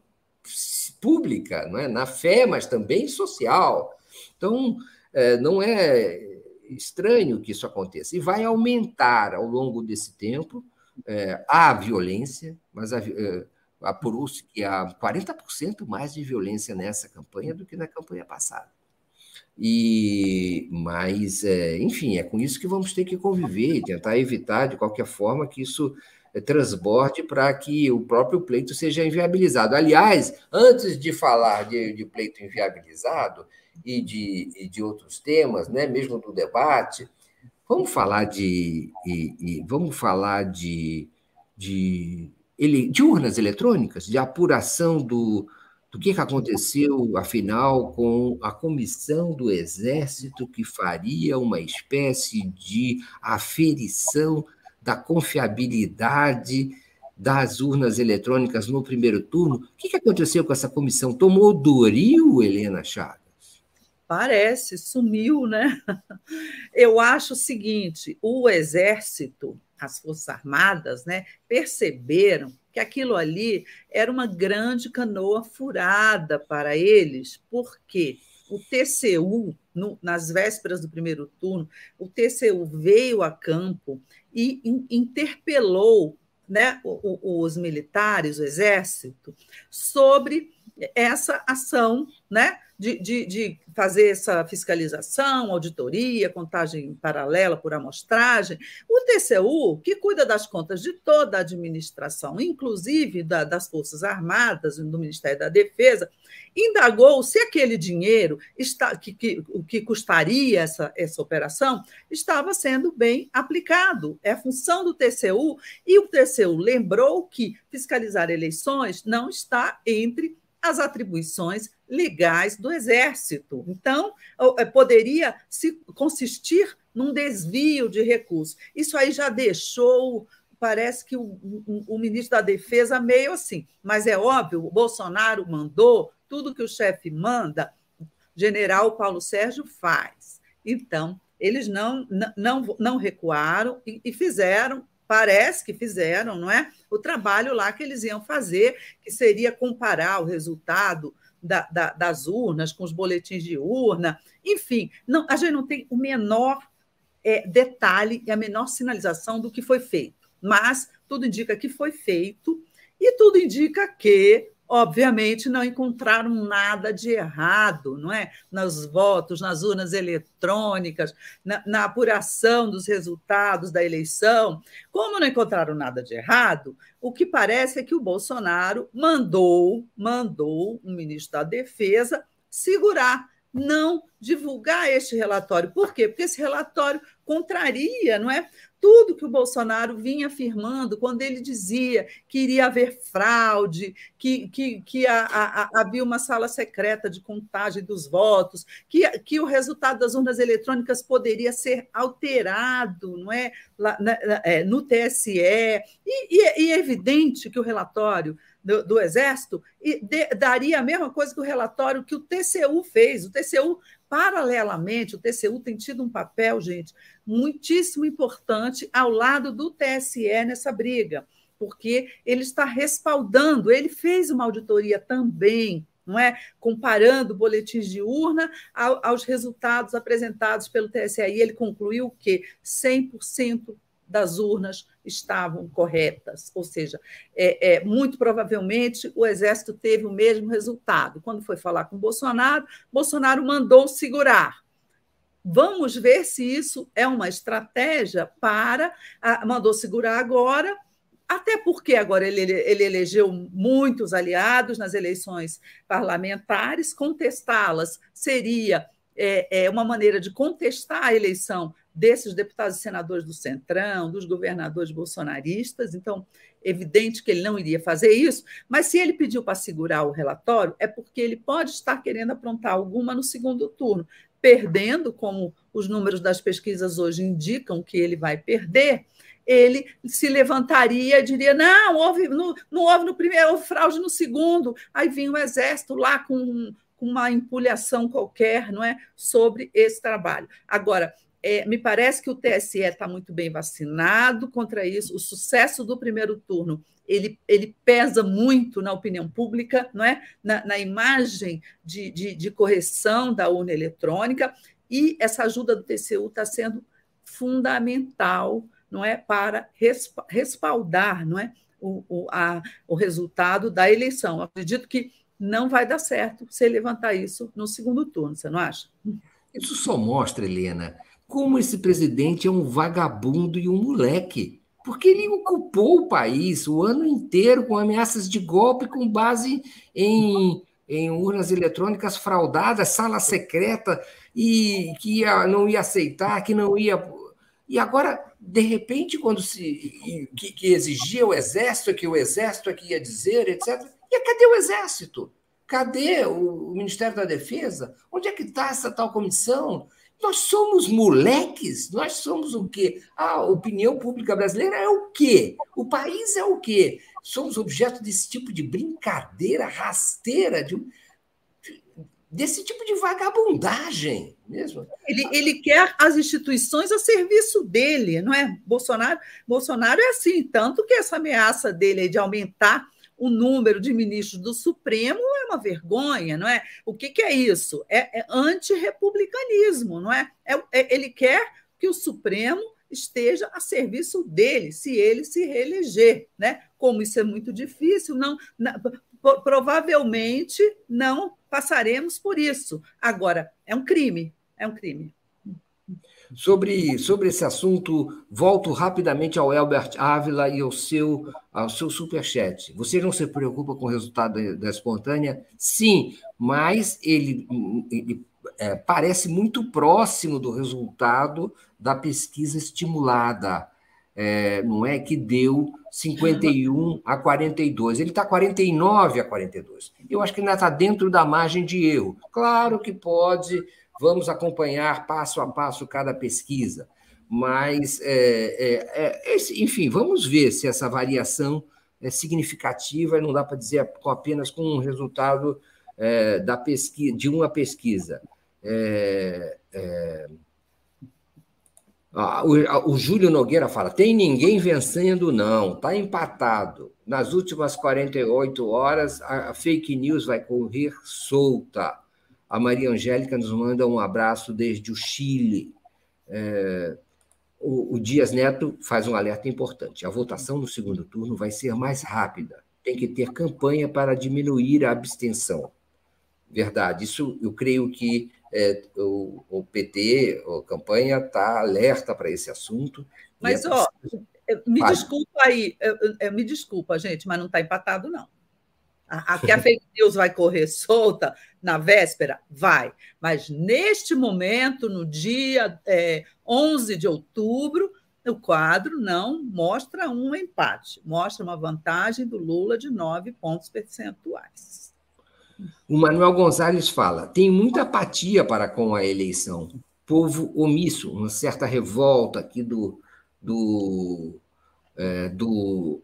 pública, não é? Na fé, mas também social. Então, é, não é... estranho que isso aconteça. E vai aumentar ao longo desse tempo é, a violência, mas é, apurou-se que há quarenta por cento mais de violência nessa campanha do que na campanha passada. E, mas, é, enfim, é com isso que vamos ter que conviver e tentar evitar, de qualquer forma, que isso transborde para que o próprio pleito seja inviabilizado. Aliás, antes de falar de, de pleito inviabilizado, e de, e de outros temas, né? Mesmo do debate, vamos falar de e, e vamos falar de, de, ele, de urnas eletrônicas, de apuração do, do que, que aconteceu, afinal, com a comissão do Exército que faria uma espécie de aferição da confiabilidade das urnas eletrônicas no primeiro turno. O que, que aconteceu com essa comissão? Tomou Doril, Helena Chagas? Parece, sumiu, né? Eu acho o seguinte, o Exército, as Forças Armadas, né, perceberam que aquilo ali era uma grande canoa furada para eles, porque o T C U, no, nas vésperas do primeiro turno, o T C U veio a campo e in, interpelou, né, os militares, o Exército, sobre essa ação, né, de, de, de fazer essa fiscalização, auditoria, contagem paralela por amostragem. O T C U, que cuida das contas de toda a administração, inclusive da, das Forças Armadas, do Ministério da Defesa, indagou se aquele dinheiro está, que, que, que custaria essa, essa operação estava sendo bem aplicado. É a função do T C U, e o T C U lembrou que fiscalizar eleições não está entre as atribuições legais do Exército. Então, poderia se consistir num desvio de recursos. Isso aí já deixou, parece que o, o, o ministro da Defesa meio assim, mas é óbvio, o Bolsonaro mandou, tudo que o chefe manda, o general Paulo Sérgio faz. Então, eles não, não, não recuaram e, e fizeram, parece que fizeram, não é? O trabalho lá que eles iam fazer, que seria comparar o resultado da, da, das urnas com os boletins de urna. Enfim, não, a gente não tem o menor é, detalhe e a menor sinalização do que foi feito, mas tudo indica que foi feito e tudo indica que, obviamente, não encontraram nada de errado, não é? Nos votos, nas urnas eletrônicas, na, na apuração dos resultados da eleição. Como não encontraram nada de errado, o que parece é que o Bolsonaro mandou, mandou o ministro da Defesa segurar, não divulgar este relatório. Por quê? Porque esse relatório contraria, não é, tudo que o Bolsonaro vinha afirmando quando ele dizia que iria haver fraude, que, que, que a, a, a, havia uma sala secreta de contagem dos votos, que, que o resultado das urnas eletrônicas poderia ser alterado, não é, lá, na, é, no T S E. E, e, e é evidente que o relatório do, do Exército de, daria a mesma coisa que o relatório que o T C U fez. O T C U, paralelamente, o T C U tem tido um papel, gente, muitíssimo importante ao lado do T S E nessa briga, porque ele está respaldando, ele fez uma auditoria também, não é? Comparando boletins de urna ao, aos resultados apresentados pelo T S E, e ele concluiu que cem por cento das urnas estavam corretas, ou seja, é, é, muito provavelmente o Exército teve o mesmo resultado. Quando foi falar com Bolsonaro, Bolsonaro mandou segurar. Vamos ver se isso é uma estratégia para... A, mandou segurar agora, até porque agora ele, ele elegeu muitos aliados nas eleições parlamentares, contestá-las seria é, é, uma maneira de contestar a eleição desses deputados e senadores do Centrão, dos governadores bolsonaristas. Então, evidente que ele não iria fazer isso, mas se ele pediu para segurar o relatório, é porque ele pode estar querendo aprontar alguma no segundo turno, perdendo, como os números das pesquisas hoje indicam que ele vai perder, ele se levantaria e diria, não, houve no, não houve no primeiro, houve fraude no segundo. Aí vinha o Exército lá com, com uma empulhação qualquer, não é, sobre esse trabalho. Agora, É, me parece que o T S E está muito bem vacinado contra isso. O sucesso do primeiro turno ele, ele pesa muito na opinião pública, não é? na, na imagem de, de, de correção da urna eletrônica, e essa ajuda do T C U está sendo fundamental, não é? Para respaldar, não é? o, o, a, o resultado da eleição. Eu acredito que não vai dar certo se levantar isso no segundo turno, você não acha? Isso só mostra, Helena, como esse presidente é um vagabundo e um moleque, porque ele ocupou o país o ano inteiro com ameaças de golpe com base em, em urnas eletrônicas fraudadas, sala secreta, e que ia, não ia aceitar, que não ia... E agora, de repente, quando se que, que exigia o Exército, que o Exército é que ia dizer, etcétera. E cadê o Exército? Cadê o Ministério da Defesa? Onde é que está essa tal comissão? Nós somos moleques? Nós somos o quê? A opinião pública brasileira é o quê? O país é o quê? Somos objeto desse tipo de brincadeira rasteira, de, de, desse tipo de vagabundagem mesmo. Ele, ele quer as instituições a serviço dele, não é? Bolsonaro, Bolsonaro é assim, tanto que essa ameaça dele de aumentar o número de ministros do Supremo é uma vergonha, não é? O que, que é isso? É, é antirrepublicanismo, não é? É, é? Ele quer que o Supremo esteja a serviço dele, se ele se reeleger, né? Como isso é muito difícil, não, na, provavelmente não passaremos por isso. Agora, é um crime, é um crime. Sobre, sobre esse assunto, volto rapidamente ao Elbert Ávila e ao seu, ao seu superchat. Você não se preocupa com o resultado da espontânea? Sim, mas ele, ele é, parece muito próximo do resultado da pesquisa estimulada. É, não é que deu cinquenta e um a quarenta e dois. Ele está quarenta e nove a quarenta e dois. Eu acho que ainda está dentro da margem de erro. Claro que pode... Vamos acompanhar passo a passo cada pesquisa, mas, é, é, é, enfim, vamos ver se essa variação é significativa, não dá para dizer apenas com um resultado é, da pesquisa, de uma pesquisa. É, é, ah, o, o Júlio Nogueira fala, tem ninguém vencendo, não, está empatado. Nas últimas quarenta e oito horas, a fake news vai correr solta. A Maria Angélica nos manda um abraço desde o Chile. É, o, o Dias Neto faz um alerta importante. A votação no segundo turno vai ser mais rápida. Tem que ter campanha para diminuir a abstenção. Verdade. Isso eu creio que é, o, o P T, a campanha, está alerta para esse assunto. Mas, ó, me desculpa aí, eu, eu, me desculpa, gente, mas não está empatado, não. A que a fake news vai correr solta na véspera? Vai. Mas, neste momento, no dia é, onze de outubro, o quadro não mostra um empate, mostra uma vantagem do Lula de nove pontos percentuais. O Manuel Gonzalez fala, tem muita apatia para com a eleição. Povo omisso, uma certa revolta aqui do... do, é, do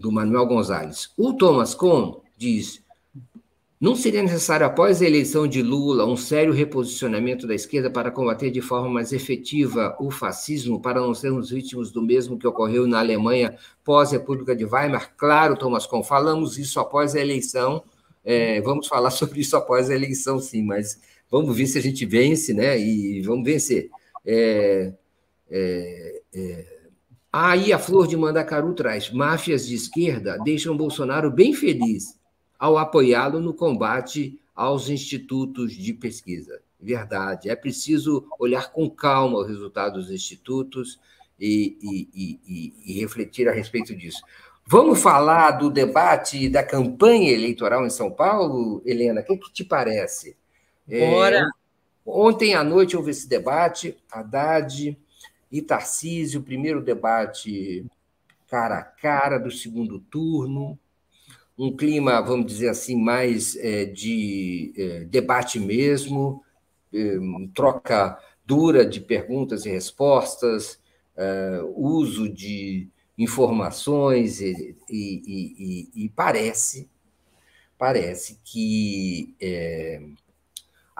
do Manuel Gonzalez. O Thomas Kohn diz, não seria necessário, após a eleição de Lula, um sério reposicionamento da esquerda para combater de forma mais efetiva o fascismo, para não sermos vítimas do mesmo que ocorreu na Alemanha pós-República de Weimar? Claro, Thomas Kohn, falamos isso após a eleição, é, vamos falar sobre isso após a eleição, sim, mas vamos ver se a gente vence, né? E vamos vencer. É... é, é... Aí a Flor de Mandacaru traz, máfias de esquerda deixam Bolsonaro bem feliz ao apoiá-lo no combate aos institutos de pesquisa. Verdade, é preciso olhar com calma o resultado dos institutos e, e, e, e, e refletir a respeito disso. Vamos falar do debate da campanha eleitoral em São Paulo, Helena? O que, que te parece? Bora! É, ontem à noite houve esse debate, Haddad... e Tarcísio, primeiro debate cara a cara do segundo turno, um clima, vamos dizer assim, mais é, de é, debate mesmo, é, troca dura de perguntas e respostas, é, uso de informações, e, e, e, e parece, parece que... É,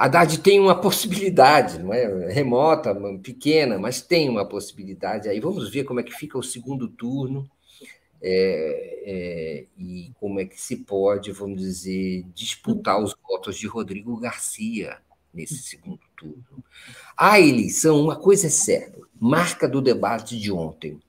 Haddad tem uma possibilidade, não é? Remota, pequena, mas tem uma possibilidade. Aí vamos ver como é que fica o segundo turno é, é, e como é que se pode, vamos dizer, disputar os votos de Rodrigo Garcia nesse segundo turno. A eleição, uma coisa é certa, marca do debate de ontem.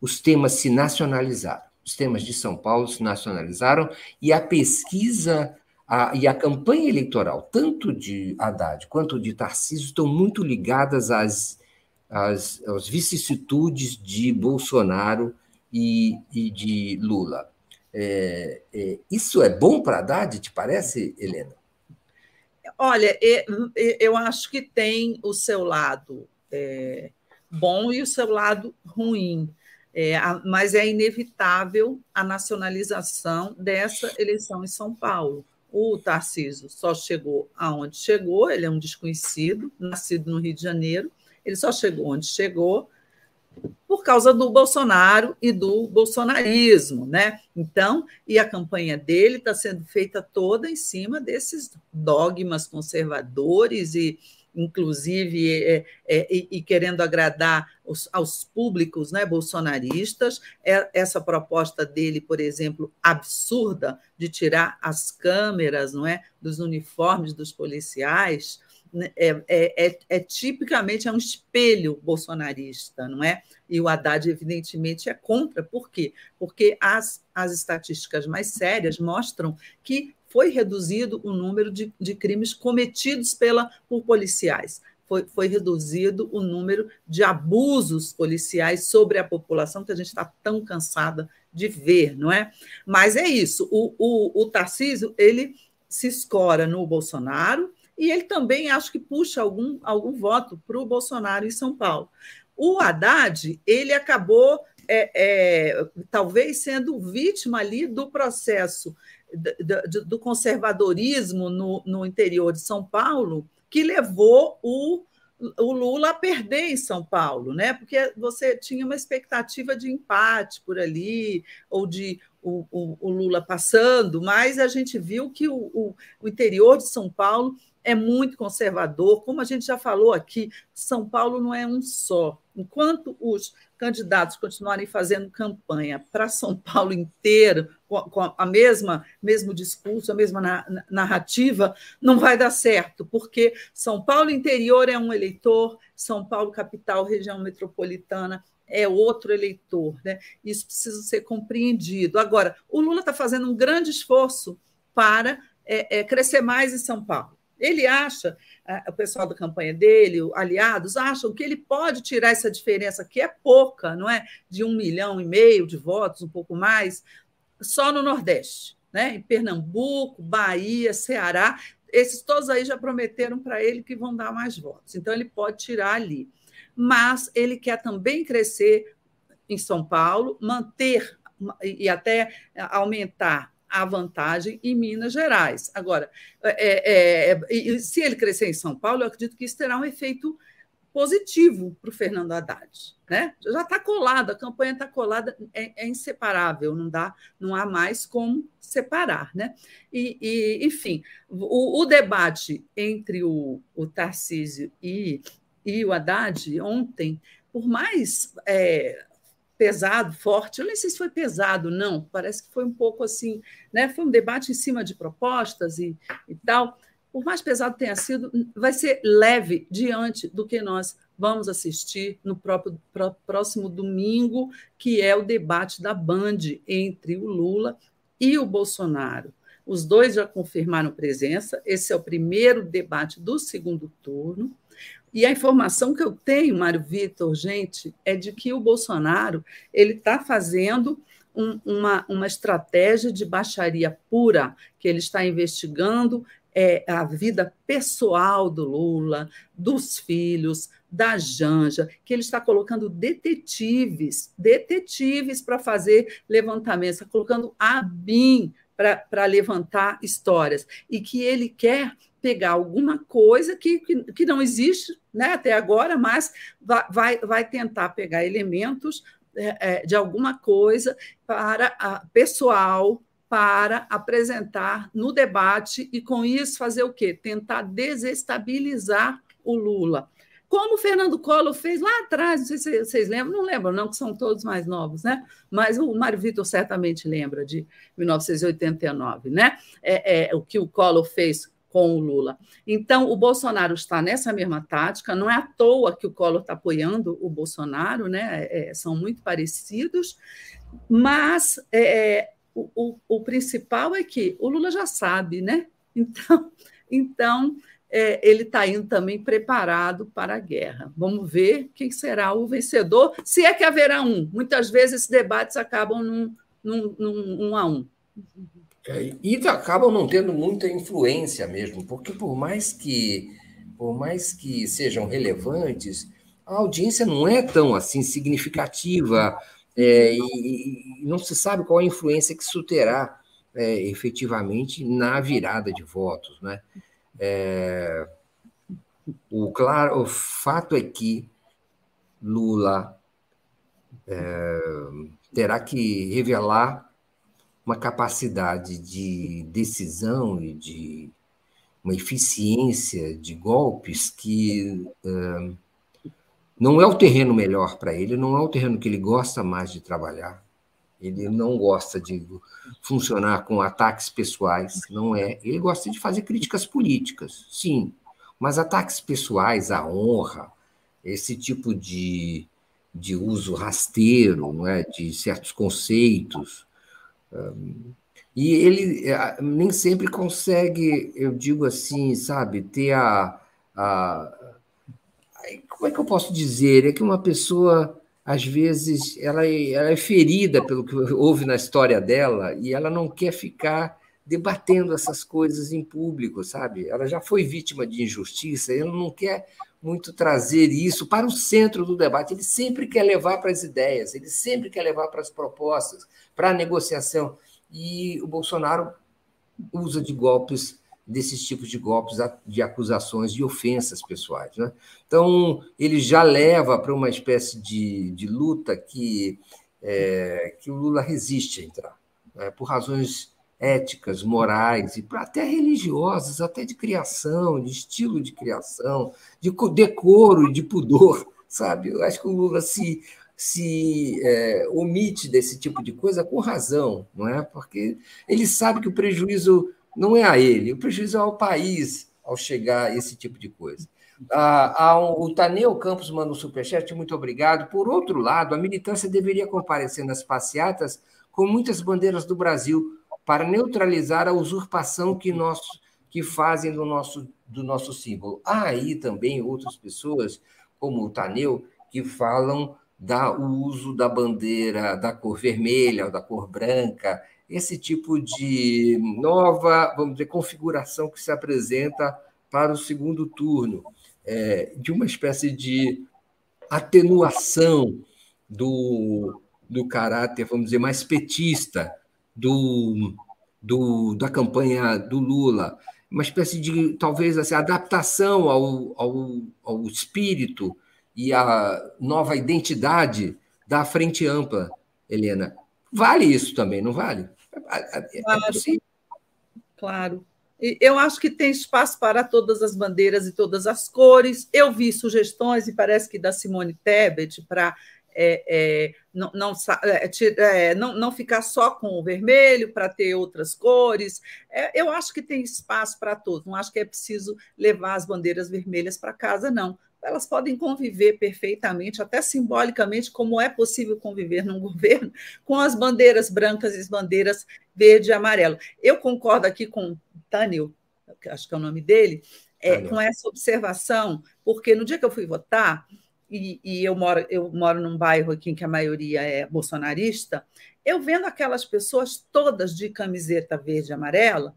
Os temas se nacionalizaram, os temas de São Paulo se nacionalizaram e a pesquisa... A, e a campanha eleitoral, tanto de Haddad quanto de Tarcísio, estão muito ligadas às, às, às vicissitudes de Bolsonaro e, e de Lula. É, é, isso é bom para Haddad, te parece, Helena? Olha, eu, eu acho que tem o seu lado é, bom e o seu lado ruim. É, mas é inevitável a nacionalização dessa eleição em São Paulo. O Tarcísio só chegou aonde chegou, ele é um desconhecido, nascido no Rio de Janeiro, ele só chegou onde chegou por causa do Bolsonaro e do bolsonarismo, né? Então, e a campanha dele está sendo feita toda em cima desses dogmas conservadores e, inclusive, é, é, e, e querendo agradar os, aos públicos, né, bolsonaristas, é, essa proposta dele, por exemplo, absurda, de tirar as câmeras, não é, dos uniformes dos policiais, é, é, é tipicamente é um espelho bolsonarista, não é? E o Haddad, evidentemente, é contra. Por quê? Porque as, as estatísticas mais sérias mostram que foi reduzido o número de, de crimes cometidos pela, por policiais. Foi, foi reduzido o número de abusos policiais sobre a população, que a gente está tão cansada de ver, não é? Mas é isso, o, o, o Tarcísio, ele se escora no Bolsonaro e ele também, acho que puxa algum, algum voto para o Bolsonaro em São Paulo. O Haddad, ele acabou, é, é, talvez, sendo vítima ali do processo do, do conservadorismo no, no interior de São Paulo, que levou o, o Lula a perder em São Paulo, né? Porque você tinha uma expectativa de empate por ali, ou de o, o, o Lula passando, mas a gente viu que o, o, o interior de São Paulo é muito conservador. Como a gente já falou aqui, São Paulo não é um só. Enquanto os candidatos continuarem fazendo campanha para São Paulo inteiro, com a mesma mesmo discurso, a mesma narrativa, não vai dar certo, porque São Paulo interior é um eleitor, São Paulo capital, região metropolitana, é outro eleitor, né? Isso precisa ser compreendido. Agora, o Lula está fazendo um grande esforço para é, é, crescer mais em São Paulo. Ele acha, o pessoal da campanha dele, aliados, acham que ele pode tirar essa diferença, que é pouca, não é? De um milhão e meio de votos, um pouco mais, só no Nordeste, né? Em Pernambuco, Bahia, Ceará, esses todos aí já prometeram para ele que vão dar mais votos. Então, ele pode tirar ali. Mas ele quer também crescer em São Paulo, manter e até aumentar a vantagem em Minas Gerais. Agora, é, é, é, se ele crescer em São Paulo, eu acredito que isso terá um efeito positivo para o Fernando Haddad, né? Já está colado, a campanha está colada, é, é inseparável, não dá, não há mais como separar, né? E, e enfim, o, o debate entre o, o Tarcísio e, e o Haddad ontem, por mais é, pesado, forte, eu nem sei se foi pesado, não, parece que foi um pouco assim, né? Foi um debate em cima de propostas e, e tal, por mais pesado tenha sido, vai ser leve diante do que nós vamos assistir no próprio, pro, próximo domingo, que é o debate da Band entre o Lula e o Bolsonaro. Os dois já confirmaram presença, esse é o primeiro debate do segundo turno. E a informação que eu tenho, Mário Vitor, gente, é de que o Bolsonaro ele está fazendo um, uma, uma estratégia de baixaria pura, que ele está investigando é, a vida pessoal do Lula, dos filhos, da Janja, que ele está colocando detetives, detetives para fazer levantamentos, está colocando a ABIN para levantar histórias, e que ele quer pegar alguma coisa que, que, que não existe, né, até agora, mas vai, vai tentar pegar elementos é, de alguma coisa para a, pessoal para apresentar no debate e, com isso, fazer o quê? Tentar desestabilizar o Lula. Como o Fernando Collor fez lá atrás, não sei se vocês lembram, não lembram não, que são todos mais novos, né? Mas o Mário Vitor certamente lembra de mil novecentos e oitenta e nove, né? É, é, o que o Collor fez com o Lula. Então, o Bolsonaro está nessa mesma tática, não é à toa que o Collor está apoiando o Bolsonaro, né? É, são muito parecidos, mas é, o, o, o principal é que o Lula já sabe, né? Então, então é, ele está indo também preparado para a guerra. Vamos ver quem será o vencedor, se é que haverá um. Muitas vezes esses debates acabam num, num, num um a um. É, e acabam não tendo muita influência mesmo, porque por mais que, por mais que sejam relevantes, a audiência não é tão assim significativa é, e, e não se sabe qual a influência que isso terá é, efetivamente na virada de votos, né? É, o, claro, o fato é que Lula é, terá que revelar uma capacidade de decisão e de uma eficiência de golpes que uh, não é o terreno melhor para ele, não é o terreno que ele gosta mais de trabalhar, ele não gosta de funcionar com ataques pessoais, não é. Ele gosta de fazer críticas políticas, sim. Mas ataques pessoais à honra, esse tipo de, de uso rasteiro, não é, de certos conceitos, um, e ele nem sempre consegue, eu digo assim, sabe, ter a, a... Como é que eu posso dizer? É que uma pessoa, às vezes, ela é, ela é ferida pelo que houve na história dela e ela não quer ficar debatendo essas coisas em público, sabe? Ela já foi vítima de injustiça e ela não quer muito trazer isso para o centro do debate. Ele sempre quer levar para as ideias, ele sempre quer levar para as propostas, para a negociação. E o Bolsonaro usa de golpes, desses tipos de golpes, de acusações, de ofensas pessoais, né? Então, ele já leva para uma espécie de, de luta que, é, que o Lula resiste a entrar, né? Por razões éticas, morais, e até religiosas, até de criação, de estilo de criação, de decoro e de pudor, sabe? Eu acho que o Lula se... se é, omite desse tipo de coisa com razão, não é? Porque ele sabe que o prejuízo não é a ele, o prejuízo é ao país ao chegar a esse tipo de coisa. Ah, um, o Taneu Campos manda um superchat, muito obrigado. Por outro lado, a militância deveria comparecer nas passeatas com muitas bandeiras do Brasil para neutralizar a usurpação que, nós, que fazem do nosso, do nosso símbolo. Há aí também outras pessoas, como o Taneu, que falam da, o uso da bandeira da cor vermelha ou da cor branca, esse tipo de nova, vamos dizer, configuração que se apresenta para o segundo turno, é, de uma espécie de atenuação do, do caráter, vamos dizer, mais petista do, do, da campanha do Lula, uma espécie de, talvez, assim, adaptação ao, ao, ao espírito e a nova identidade da frente ampla, Helena. Vale isso também, não vale? É, claro. Possível? Claro. Eu acho que tem espaço para todas as bandeiras e todas as cores. Eu vi sugestões, e parece que da Simone Tebet, para é, é, não, não, é, não, não ficar só com o vermelho, para ter outras cores. É, eu acho que tem espaço para todos. Não acho que é preciso levar as bandeiras vermelhas para casa, não. Elas podem conviver perfeitamente, até simbolicamente, como é possível conviver num governo, com as bandeiras brancas e as bandeiras verde e amarelo. Eu concordo aqui com o Tanil, acho que é o nome dele, é, ah, com essa observação, porque no dia que eu fui votar, e, e eu, moro, eu moro num bairro aqui em que a maioria é bolsonarista, eu vendo aquelas pessoas todas de camiseta verde e amarela,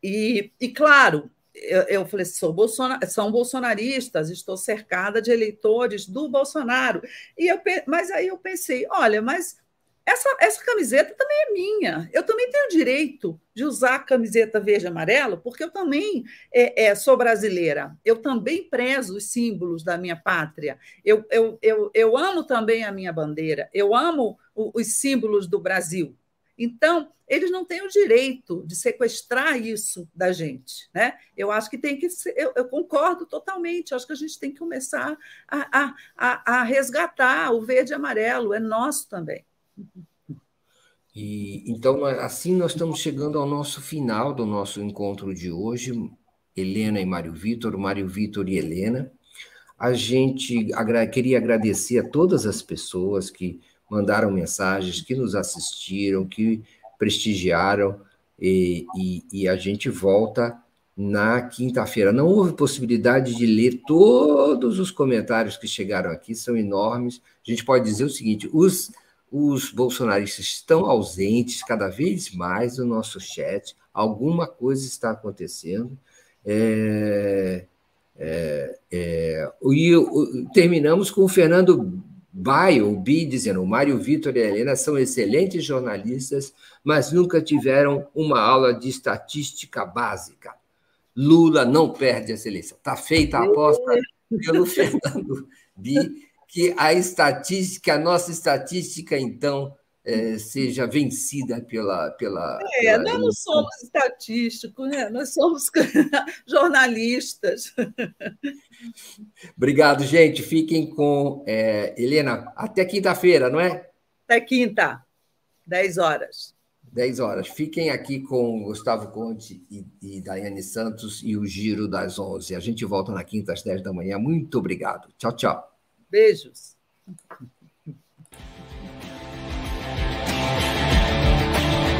e, e claro... Eu, eu falei, sou Bolsona, são bolsonaristas, estou cercada de eleitores do Bolsonaro. E eu, mas aí eu pensei, olha, mas essa, essa camiseta também é minha. Eu também tenho direito de usar a camiseta verde e amarelo, porque eu também é, é, sou brasileira. Eu também prezo os símbolos da minha pátria. Eu, eu, eu, eu amo também a minha bandeira. Eu amo o, os símbolos do Brasil. Então, eles não têm o direito de sequestrar isso da gente, né? Eu acho que tem que ser, eu, eu concordo totalmente, acho que a gente tem que começar a, a, a, a resgatar o verde e amarelo, é nosso também. E, então, assim nós estamos chegando ao nosso final do nosso encontro de hoje, Helena e Mário Vitor, Mário Vitor e Helena. A gente agra- queria agradecer a todas as pessoas que mandaram mensagens, que nos assistiram, que prestigiaram, e, e, e a gente volta na quinta-feira. Não houve possibilidade de ler todos os comentários que chegaram aqui, são enormes. A gente pode dizer o seguinte, os, os bolsonaristas estão ausentes cada vez mais no nosso chat, alguma coisa está acontecendo, é, é, é, e terminamos com o Fernando Baio, o Bi, dizendo, o Mário Vitor e a Helena são excelentes jornalistas, mas nunca tiveram uma aula de estatística básica. Lula não perde a eleição. Está feita a aposta pelo Fernando Bi, que a estatística, a nossa estatística, então, é, seja vencida pela... pela, é, pela... nós não somos estatísticos, né? Nós somos jornalistas. Obrigado, gente. Fiquem com... É, Helena, até quinta-feira, não é? Até quinta, dez horas. dez horas. Fiquem aqui com Gustavo Conte e, e Daiane Santos e o Giro das onze. A gente volta na quinta às dez da manhã. Muito obrigado. Tchau, tchau. Beijos.